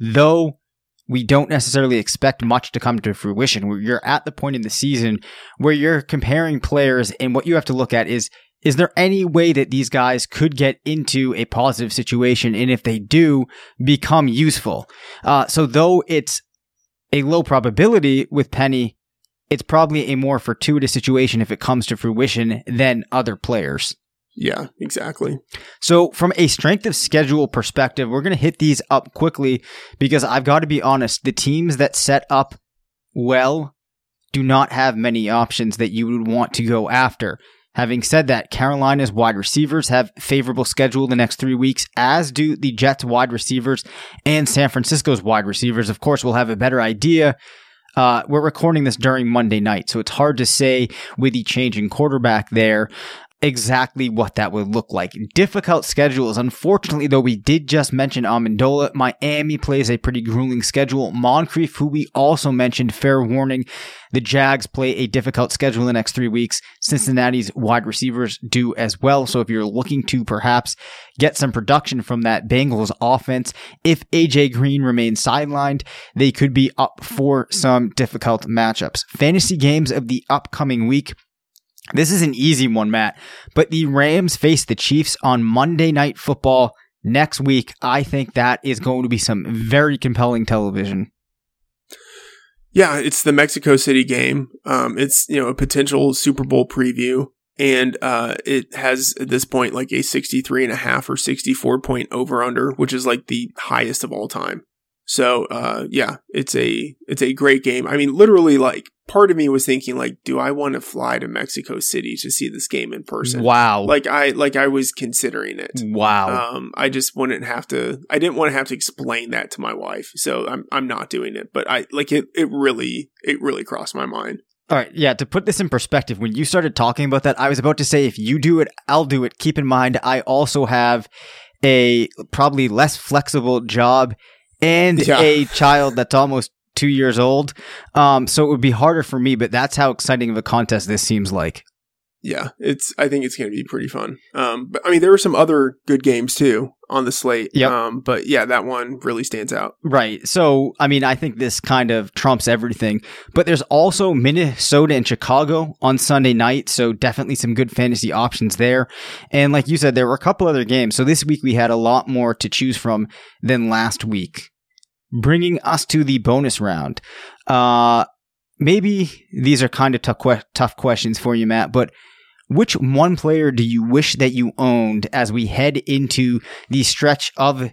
though we don't necessarily expect much to come to fruition, you're at the point in the season where you're comparing players, and what you have to look at is, is there any way that these guys could get into a positive situation, and if they do, become useful? Uh, so though it's a low probability with Penny, it's probably a more fortuitous situation if it comes to fruition than other players. Yeah, exactly. So from a strength of schedule perspective, we're going to hit these up quickly because I've got to be honest, the teams that set up well do not have many options that you would want to go after. Having said that, Carolina's wide receivers have favorable schedule the next three weeks, as do the Jets' wide receivers and San Francisco's wide receivers. Of course, we'll have a better idea. Uh, we're recording this during Monday night, so it's hard to say with the change in quarterback there exactly what that would look like. Difficult schedules. Unfortunately, though, we did just mention Amendola. Miami plays a pretty grueling schedule. Moncrief, who we also mentioned, fair warning. The Jags play a difficult schedule in the next three weeks. Cincinnati's wide receivers do as well. So if you're looking to perhaps get some production from that Bengals offense, if A J Green remains sidelined, they could be up for some difficult matchups. Fantasy games of the upcoming week. This is an easy one, Matt, but the Rams face the Chiefs on Monday Night Football next week. I think that is going to be some very compelling television. Yeah, it's the Mexico City game. Um, it's, you know, a potential Super Bowl preview, and uh, it has at this point like a sixty-three and a half or sixty-four point over-under, which is like the highest of all time. So, uh, yeah, it's a, it's a great game. I mean, literally, like, part of me was thinking, like, do I want to fly to Mexico City to see this game in person? Wow. Like, I, like, I was considering it. Wow. Um, I just wouldn't have to, I didn't want to have to explain that to my wife. So I'm, I'm not doing it, but I, like, it, it really, it really crossed my mind. All right. Yeah. To put this in perspective, when you started talking about that, I was about to say, if you do it, I'll do it. Keep in mind, I also have a probably less flexible job and yeah. a child that's almost two years old. Um, so it would be harder for me, but that's how exciting of a contest this seems like. Yeah, it's. I think it's going to be pretty fun. Um, but I mean, there were some other good games too on the slate. Yep. Um, but yeah, that one really stands out. Right. So, I mean, I think this kind of trumps everything. But there's also Minnesota and Chicago on Sunday night. So definitely some good fantasy options there. And like you said, there were a couple other games. So this week we had a lot more to choose from than last week. Bringing us to the bonus round. Uh, maybe these are kind of tough, que- tough questions for you, Matt, but which one player do you wish that you owned as we head into the stretch of,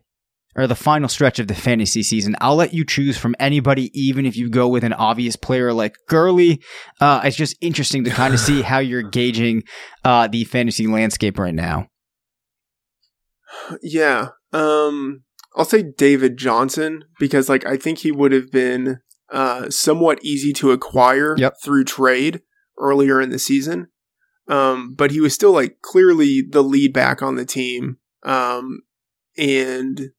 or the final stretch of the fantasy season? I'll let you choose from anybody, even if you go with an obvious player like Gurley. Uh, it's just interesting to kind of see how you're gauging uh, the fantasy landscape right now. Yeah. Um, I'll say David Johnson, because like, I think he would have been uh, somewhat easy to acquire yep. through trade earlier in the season. Um, but he was still like clearly the lead back on the team. Um, and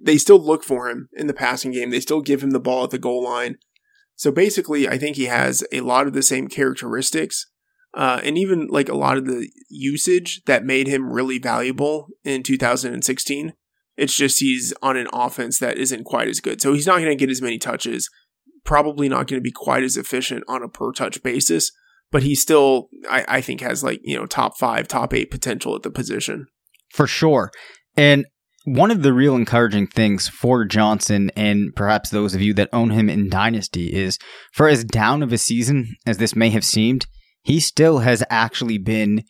they still look for him in the passing game. They still give him the ball at the goal line. So basically, I think he has a lot of the same characteristics, uh, and even like a lot of the usage that made him really valuable in two thousand sixteen. It's just, he's on an offense that isn't quite as good. So he's not going to get as many touches, probably not going to be quite as efficient on a per touch basis. But he still, I, I think, has like, you know, top five, top eight potential at the position. For sure. And one of the real encouraging things for Johnson, and perhaps those of you that own him in Dynasty, is for as down of a season as this may have seemed, he still has actually been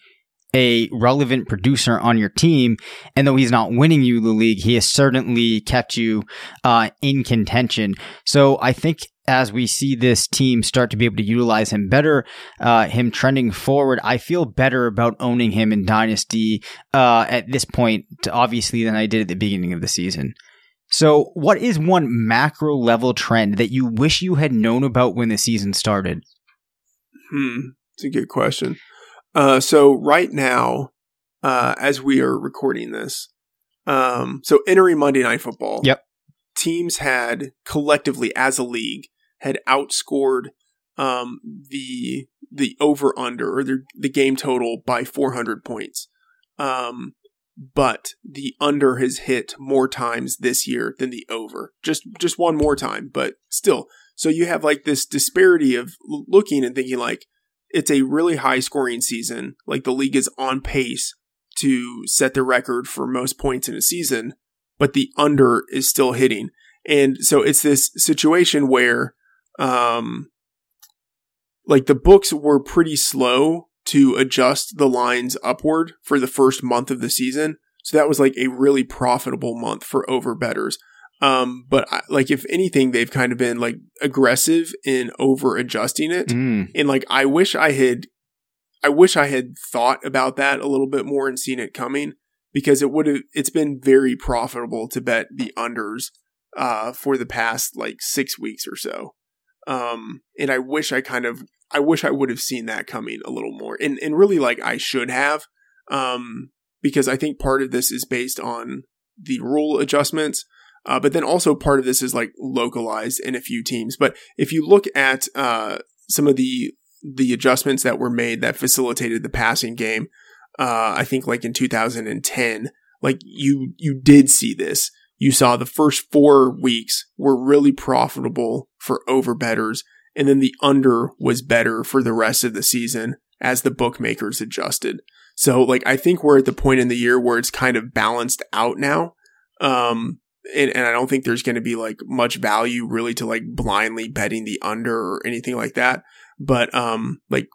a relevant producer on your team. And though he's not winning you the league, he has certainly kept you uh, in contention. So I think as we see this team start to be able to utilize him better, uh, him trending forward, I feel better about owning him in Dynasty uh, at this point, obviously, than I did at the beginning of the season. So what is one macro level trend that you wish you had known about when the season started? Hmm. It's a good question. Uh, so right now, uh, as we are recording this, um, so entering Monday Night Football, yep, teams had collectively as a league had outscored um, the the over under or the, the game total by four hundred points, um, but the under has hit more times this year than the over. Just just one more time, but still. So you have like this disparity of looking and thinking like, it's a really high scoring season. Like the league is on pace to set the record for most points in a season, but the under is still hitting. And so it's this situation where, um, like the books were pretty slow to adjust the lines upward for the first month of the season. So that was like a really profitable month for over bettors. Um, but I, like, if anything, they've kind of been like aggressive in over adjusting it. Mm. And like, I wish I had, I wish I had thought about that a little bit more and seen it coming, because it would have, it's been very profitable to bet the unders, uh, for the past like six weeks or so. Um, and I wish I kind of, I wish I would have seen that coming a little more, and, and really like I should have, um, because I think part of this is based on the rule adjustments. Uh, but then also part of this is like localized in a few teams. But if you look at uh, some of the the adjustments that were made that facilitated the passing game, uh, I think like in two thousand ten, like you you did see this. You saw the first four weeks were really profitable for over bettors, and then the under was better for the rest of the season as the bookmakers adjusted. So like I think we're at the point in the year where it's kind of balanced out now. Um, And, and I don't think there's going to be like much value really to like blindly betting the under or anything like that. But um, like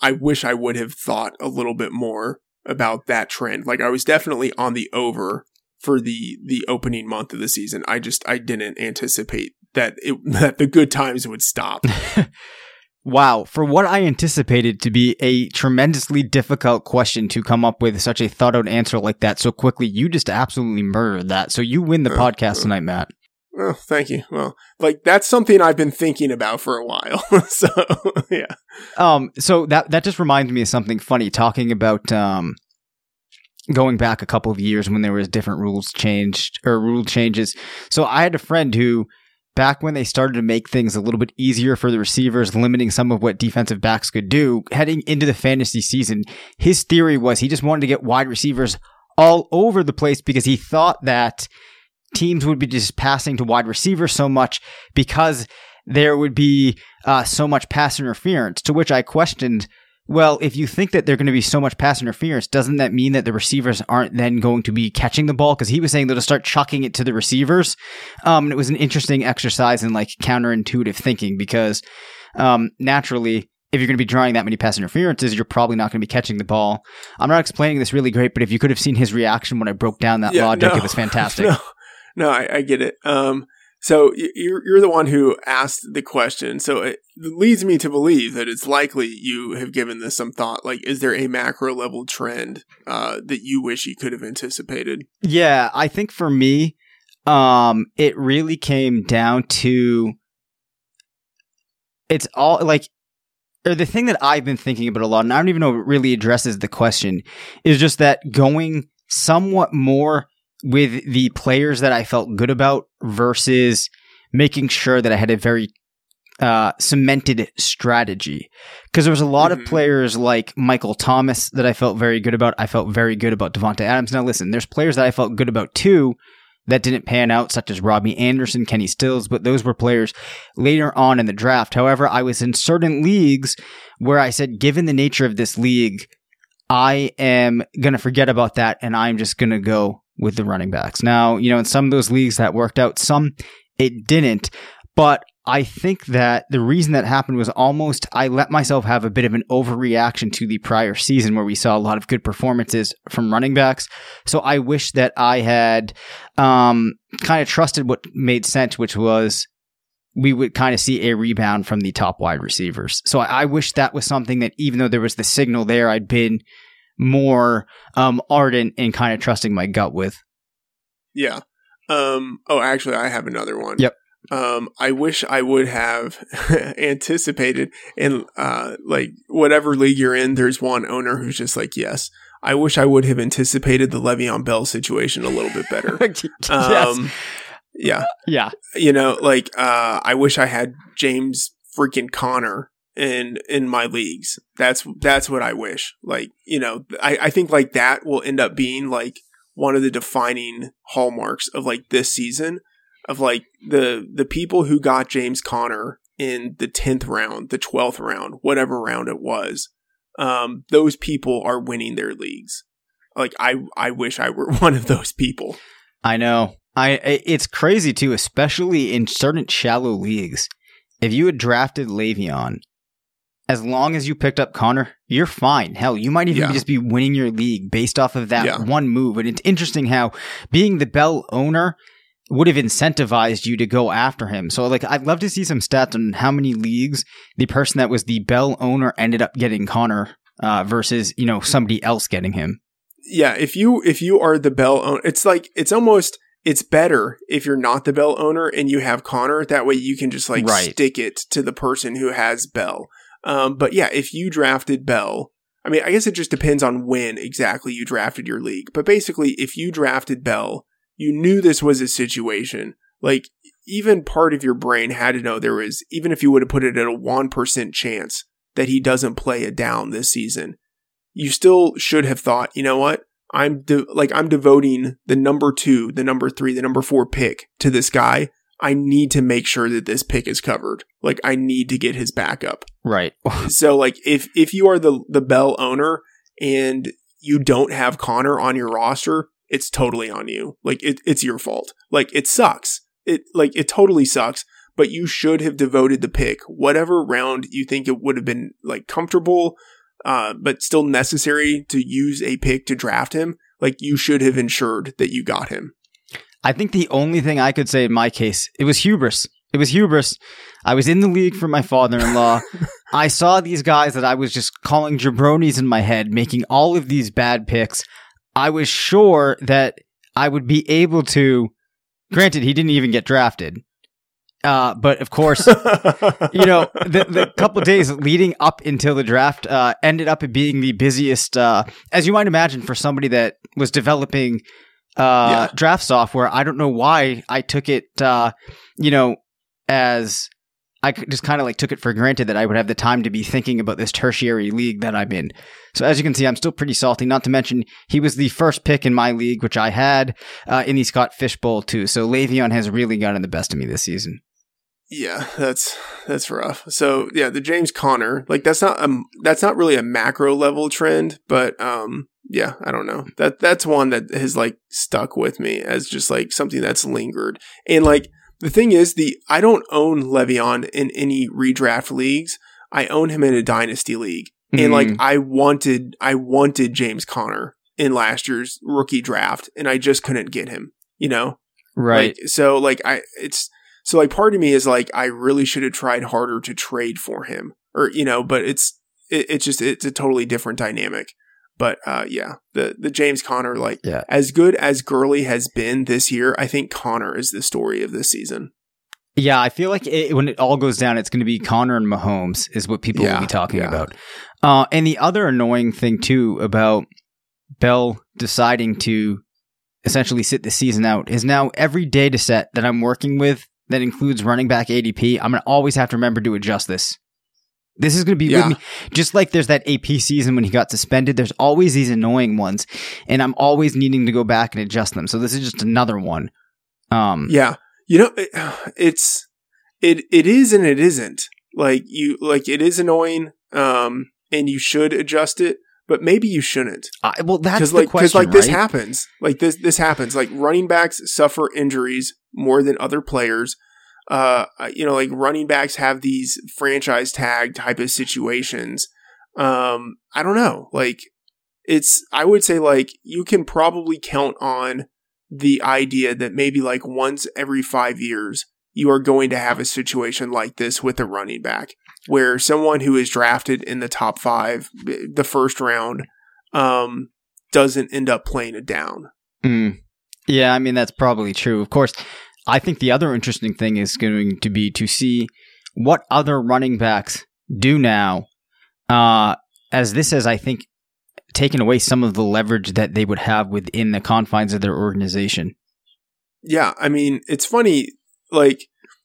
I wish I would have thought a little bit more about that trend. Like I was definitely on the over for the the opening month of the season. I just I didn't anticipate that it that the good times would stop. Wow. For what I anticipated to be a tremendously difficult question to come up with such a thought out answer like that so quickly, you just absolutely murdered that. So you win the uh, podcast uh, tonight, Matt. Well, thank you. Well, like that's something I've been thinking about for a while. So, yeah. Um. So that, that just reminds me of something funny talking about um going back a couple of years when there was different rules changed or rule changes. So I had a friend who back when they started to make things a little bit easier for the receivers, limiting some of what defensive backs could do, heading into the fantasy season, his theory was he just wanted to get wide receivers all over the place because he thought that teams would be just passing to wide receivers so much because there would be uh, so much pass interference, to which I questioned, well, if you think that there's going to be so much pass interference, doesn't that mean that the receivers aren't then going to be catching the ball? Because he was saying they'll just start chucking it to the receivers. Um, and it was an interesting exercise in like counterintuitive thinking because um, naturally, if you're going to be drawing that many pass interferences, you're probably not going to be catching the ball. I'm not explaining this really great, but if you could have seen his reaction when I broke down that yeah, logic, no, it was fantastic. No, no I, I get it. Um, so you're, you're the one who asked the question. So it leads me to believe that it's likely you have given this some thought. Like, is there a macro level trend uh, that you wish you could have anticipated? Yeah, I think for me, um, it really came down to it's all like, or the thing that I've been thinking about a lot, and I don't even know if it really addresses the question, is just that going somewhat more with the players that I felt good about versus making sure that I had a very uh, cemented strategy. Because there was a lot mm-hmm. of players like Michael Thomas that I felt very good about. I felt very good about Devonta Adams. Now, listen, there's players that I felt good about too that didn't pan out, such as Robbie Anderson, Kenny Stills, but those were players later on in the draft. However, I was in certain leagues where I said, given the nature of this league, I am going to forget about that, and I'm just going to go with the running backs. Now, you know, in some of those leagues that worked out, some it didn't, but I think that the reason that happened was almost I let myself have a bit of an overreaction to the prior season where we saw a lot of good performances from running backs. So I wish that I had um, kind of trusted what made sense, which was we would kind of see a rebound from the top wide receivers. So I, I wish that was something that even though there was the signal there, I'd been more um, ardent in kind of trusting my gut with. Yeah. Um, oh, actually, I have another one. Yep. Um, I wish I would have anticipated, and uh, like whatever league you're in, there's one owner who's just like, yes, I wish I would have anticipated the Le'Veon Bell situation a little bit better. yes. Um, yeah. Yeah. You know, like, uh, I wish I had James freaking Conner in, in my leagues. That's, that's what I wish. Like, you know, I, I think like that will end up being like one of the defining hallmarks of like this season. Of like the the people who got James Conner in the tenth round, the twelfth round, whatever round it was, um, those people are winning their leagues. Like I, I wish I were one of those people. I know. I it's crazy too, especially in certain shallow leagues. If you had drafted Le'Veon, as long as you picked up Conner, you're fine. Hell, you might even yeah. just be winning your league based off of that yeah. one move. And it's interesting how being the Bell owner would have incentivized you to go after him. So like, I'd love to see some stats on how many leagues the person that was the Bell owner ended up getting Conner uh, versus, you know, somebody else getting him. Yeah. If you, if you are the Bell owner, it's like, it's almost, it's better if you're not the Bell owner and you have Conner. That way you can just like right. stick it to the person who has Bell. Um, but yeah, if you drafted Bell, I mean, I guess it just depends on when exactly you drafted your league, but basically if you drafted Bell, you knew this was a situation. Like, even part of your brain had to know there was, even if you would have put it at a one percent chance that he doesn't play a down this season, you still should have thought, you know what? I'm de- like, I'm devoting the number two, the number three, the number four pick to this guy. I need to make sure that this pick is covered. Like, I need to get his backup. Right. So, like, if, if you are the, the Bell owner and you don't have Conner on your roster, it's totally on you. Like, it, it's your fault. Like, it sucks. It, like, it totally sucks, but you should have devoted the pick. Whatever round you think it would have been, like, comfortable, uh, but still necessary to use a pick to draft him, like, you should have ensured that you got him. I think the only thing I could say in my case, it was hubris. It was hubris. I was in the league for my father-in-law. I saw these guys that I was just calling jabronis in my head, making all of these bad picks. I was sure that I would be able to, granted, he didn't even get drafted. Uh, but of course, you know, the, the couple of days leading up until the draft uh, ended up being the busiest, uh, as you might imagine, for somebody that was developing uh, yeah. draft software. I don't know why I took it, uh, you know, as I just kind of like took it for granted that I would have the time to be thinking about this tertiary league that I'm in. So as you can see, I'm still pretty salty, not to mention he was the first pick in my league, which I had uh, in the Scott Fish Bowl too. So Le'Veon has really gotten the best of me this season. Yeah, that's that's rough. So yeah, the James Conner, like that's not um that's not really a macro level trend, but um yeah, I don't know. That that's one that has like stuck with me as just like something that's lingered. And like the thing is, the I don't own Le'Veon in any redraft leagues. I own him in a dynasty league. Mm-hmm. And like I wanted I wanted James Conner in last year's rookie draft, and I just couldn't get him, you know? Right. Like, so like I it's So, like, part of me is like, I really should have tried harder to trade for him, or, you know, but it's, it, it's just, it's a totally different dynamic. But, uh, yeah, the, the James Conner, like, yeah. as good as Gurley has been this year, I think Conner is the story of this season. Yeah, I feel like it, when it all goes down, it's going to be Conner and Mahomes is what people yeah, will be talking yeah. about. Uh, and the other annoying thing, too, about Bell deciding to essentially sit the season out is now every data set that I'm working with that includes running back A D P, I'm going to always have to remember to adjust this. This is going to be yeah. with me. Just like there's that A P season when he got suspended, there's always these annoying ones, and I'm always needing to go back and adjust them. So this is just another one. Um, yeah. You know, it, it's, it, it is and it isn't. Like you, like it is annoying, um, and you should adjust it, but maybe you shouldn't. Uh, well, that's the like, question, Because like right? this happens. Like this, this happens. Like running backs suffer injuries more than other players. Uh, you know, like running backs have these franchise tag type of situations. Um, I don't know. Like it's, I would say like you can probably count on the idea that maybe like once every five years, you are going to have a situation like this with a running back, where someone who is drafted in the top five, the first round, um, doesn't end up playing it down. Mm. Yeah, I mean, that's probably true. Of course, I think the other interesting thing is going to be to see what other running backs do now, uh, as this has, I think, taken away some of the leverage that they would have within the confines of their organization. Yeah, I mean, it's funny, like...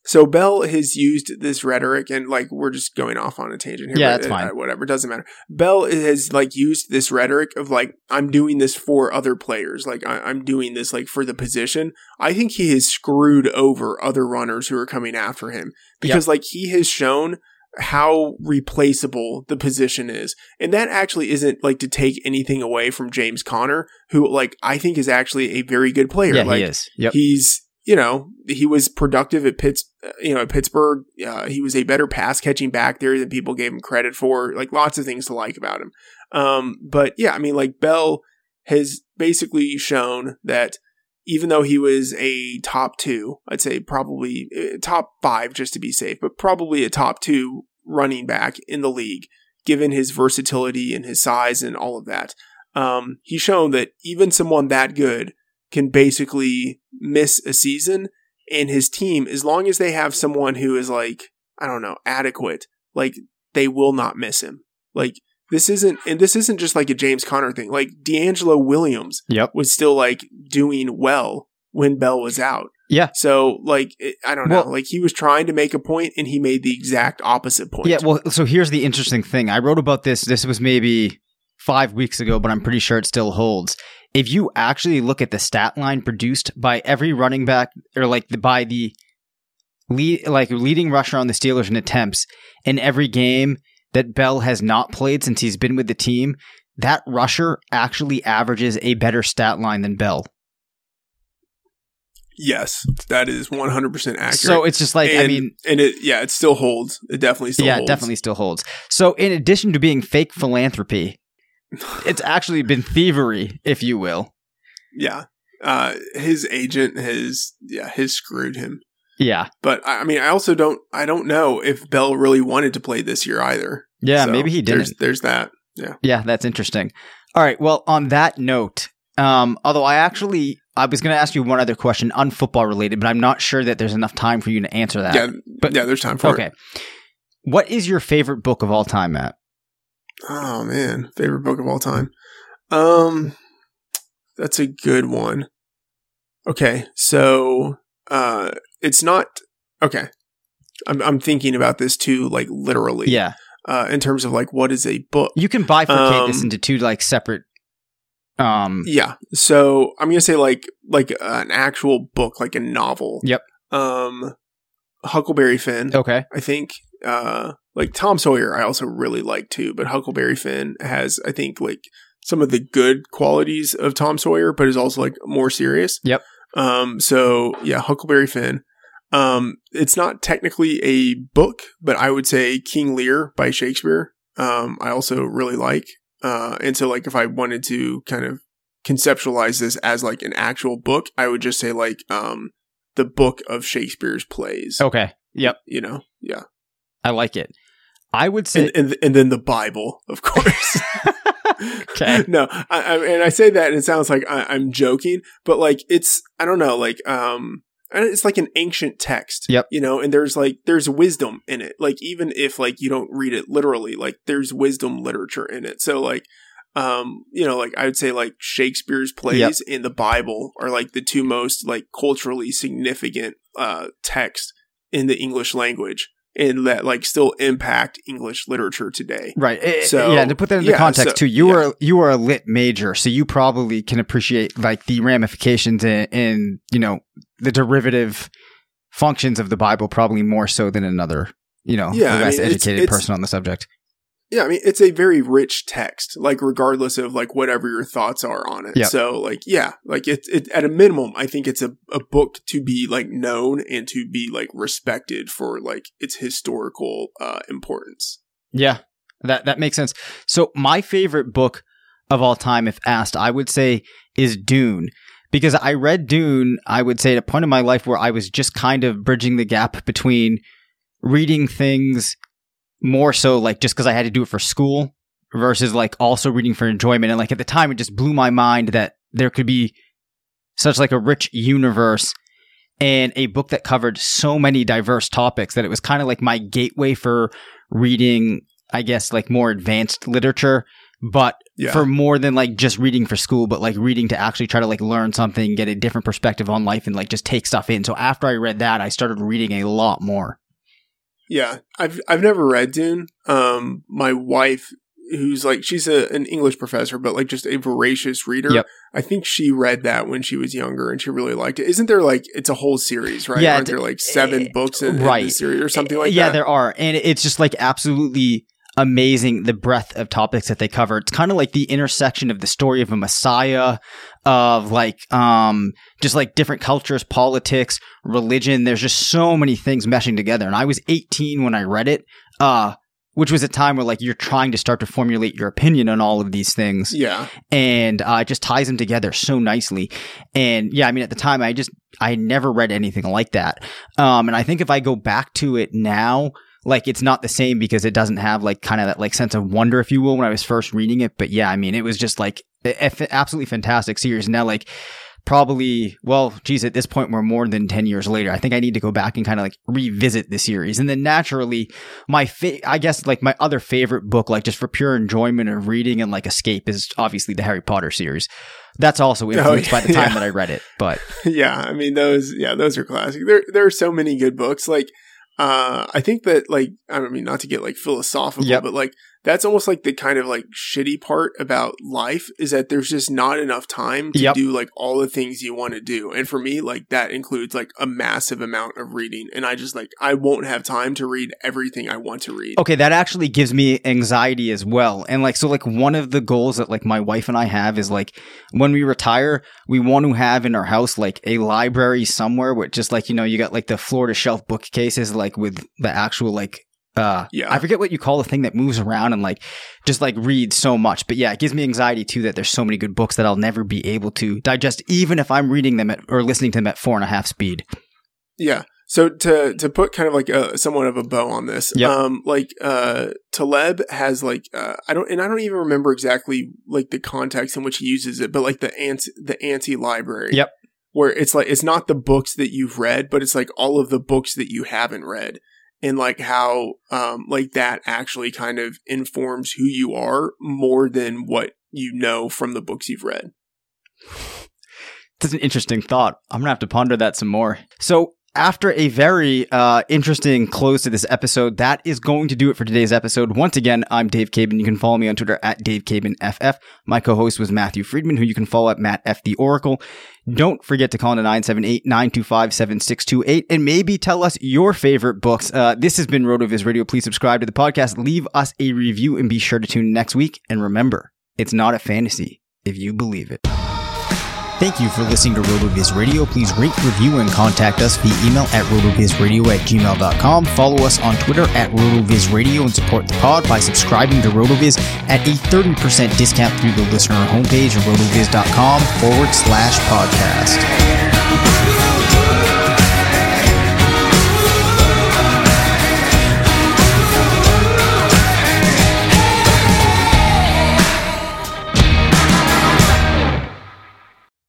So Bell has used this rhetoric, and like we're just going off on a tangent here. Yeah, that's fine. Uh, whatever, doesn't matter. Bell has like used this rhetoric of like, I'm doing this for other players. Like I- I'm doing this like for the position. I think he has screwed over other runners who are coming after him because yep. like he has shown how replaceable the position is. And that actually isn't like to take anything away from James Conner, who like I think is actually a very good player. Yeah, like, he is. Yep. He's. You know, he was productive at Pitts, you know, at Pittsburgh. Uh, he was a better pass catching back there than people gave him credit for. Like lots of things to like about him. Um, but yeah, I mean, like Bell has basically shown that even though he was a top two, I'd say probably uh, top five just to be safe, but probably a top two running back in the league, given his versatility and his size and all of that. Um, he's shown that even someone that good can basically miss a season, and his team, as long as they have someone who is like, I don't know, adequate, like they will not miss him. Like this isn't, and this isn't just like a James Conner thing. Like D'Angelo Williams yep. was still like doing well when Bell was out. Yeah. So like, it, I don't well, know, like he was trying to make a point and he made the exact opposite point. Yeah. Well, so here's the interesting thing. I wrote about this. This was maybe five weeks ago, but I'm pretty sure it still holds. If you actually look at the stat line produced by every running back, or like the, by the lead, like leading rusher on the Steelers in attempts in every game that Bell has not played since he's been with the team, that rusher actually averages a better stat line than Bell. Yes, that is one hundred percent accurate. So it's just like, and, I mean... And it, yeah, it still holds. It definitely still yeah, holds. Yeah, definitely still holds. So in addition to being fake philanthropy, it's actually been thievery, if you will. Yeah. Uh, his agent has, yeah, has screwed him. Yeah. But I mean, I also don't, I don't know if Bell really wanted to play this year either. Yeah. So maybe he didn't. There's, there's that. Yeah. Yeah. That's interesting. All right. Well, on that note, um, although I actually, I was going to ask you one other question, unfootball related, but I'm not sure that there's enough time for you to answer that. Yeah. But yeah, there's time for okay. it. Okay. What is your favorite book of all time, Matt? Oh man, favorite book of all time. Um, that's a good one. Okay, so uh, it's not okay. I'm, I'm thinking about this too, like literally. Yeah. Uh, in terms of like, what is a book? You can bifurcate um, this into two like separate. Um. Yeah. So I'm gonna say like like an actual book, like a novel. Yep. Um, Huckleberry Finn. Okay. I think. Uh, like Tom Sawyer, I also really like too, but Huckleberry Finn has, I think, like some of the good qualities of Tom Sawyer, but is also like more serious. Yep. Um. So yeah, Huckleberry Finn. Um, it's not technically a book, but I would say King Lear by Shakespeare. Um, I also really like, uh, and so like if I wanted to kind of conceptualize this as like an actual book, I would just say like, um, the book of Shakespeare's plays. Okay. Yep. You know? Yeah. I like it. I would say, and, and, and then the Bible, of course. Okay. No, I, I, and I say that and it sounds like I, I'm joking, but like it's, I don't know, like, um, and it's like an ancient text, yep. You know, and there's like, there's wisdom in it. Like, even if like you don't read it literally, like there's wisdom literature in it. So like, um, you know, like I would say like Shakespeare's plays yep. and the Bible are like the two most like culturally significant, uh, texts in the English language and that like still impact English literature today. Right. It, so yeah. And to put that into yeah, context so, too, you yeah. are, you are a lit major, so you probably can appreciate like the ramifications and, and you know, the derivative functions of the Bible probably more so than another, you know, yeah, the best I mean, educated it's, it's, person on the subject. Yeah. I mean, it's a very rich text, like regardless of like whatever your thoughts are on it. Yep. So like, yeah, like it, it, at a minimum, I think it's a, a book to be like known and to be like respected for like its historical uh, importance. Yeah, that, that makes sense. So my favorite book of all time, if asked, I would say is Dune. Because I read Dune, I would say, at a point in my life where I was just kind of bridging the gap between reading things more so like just because I had to do it for school versus like also reading for enjoyment. And like at the time, it just blew my mind that there could be such like a rich universe and a book that covered so many diverse topics that it was kind of like my gateway for reading, I guess, like more advanced literature. But yeah. for more than like just reading for school, but like reading to actually try to like learn something, get a different perspective on life and like just take stuff in. So after I read that, I started reading a lot more. Yeah. I've, I've never read Dune. Um, my wife, who's like, she's a, an English professor, but like just a voracious reader. Yep. I think she read that when she was younger and she really liked it. Isn't there like, it's a whole series, right? Yeah. Aren't there like seven it, books in, right. in the series or something like yeah, that? Yeah, there are. And it's just like absolutely amazing the breadth of topics that they cover. It's kind of like the intersection of the story of a messiah, of like um just like different cultures, politics, religion. There's just so many things meshing together. And I was eighteen when I read it, uh, which was a time where like you're trying to start to formulate your opinion on all of these things. Yeah. And uh, it just ties them together so nicely. And yeah, I mean, at the time, I just I never read anything like that. Um, and I think if I go back to it now, like it's not the same because it doesn't have like kind of that like sense of wonder, if you will, when I was first reading it. But yeah, I mean, it was just like an absolutely fantastic series. Now, like probably, well, geez, at this point, we're more than ten years later. I think I need to go back and kind of like revisit the series. And then naturally, my fa- I guess like my other favorite book, like just for pure enjoyment of reading and like escape, is obviously the Harry Potter series. That's also influenced oh, yeah. by the time yeah. that I read it. But yeah, I mean, those, yeah, those are classic. There, there are so many good books. Like, Uh, I think that like, I mean, not to get like philosophical, yep. but like that's almost like the kind of like shitty part about life is that there's just not enough time to yep. do like all the things you want to do. And for me, like that includes like a massive amount of reading. And I just like, I won't have time to read everything I want to read. Okay. That actually gives me anxiety as well. And like, so like one of the goals that like my wife and I have is like when we retire, we want to have in our house like a library somewhere where just like, you know, you got like the floor to shelf bookcases, like with the actual like Uh, yeah. I forget what you call the thing that moves around and like just like reads so much. But yeah, it gives me anxiety too that there's so many good books that I'll never be able to digest, even if I'm reading them at, or listening to them at four and a half speed. Yeah. So to to put kind of like a somewhat of a bow on this, yep. um, like uh, Taleb has like uh, I don't and I don't even remember exactly like the context in which he uses it, but like the ant the anti library. Yep. Where it's like it's not the books that you've read, but it's like all of the books that you haven't read. And like how um, like that actually kind of informs who you are more than what you know from the books you've read. That's an interesting thought. I'm going to have to ponder that some more. So after a very uh, interesting close to this episode, that is going to do it for today's episode. Once again, I'm Dave Cabin. You can follow me on Twitter at Dave Cabin F F. My co-host was Matthew Friedman, who you can follow at Matt F. The Oracle. Don't forget to call into nine seven eight, nine two five, seven six two eight and maybe tell us your favorite books. Uh, this has been RotoViz Radio. Please subscribe to the podcast, leave us a review, and be sure to tune in next week. And remember, it's not a fantasy if you believe it. Thank you for listening to RotoViz Radio. Please rate, review, and contact us via email at rotovizradio at gmail dot com. Follow us on Twitter at rotovizradio and support the pod by subscribing to RotoViz at a thirty percent discount through the listener homepage at rotoviz.com forward slash podcast.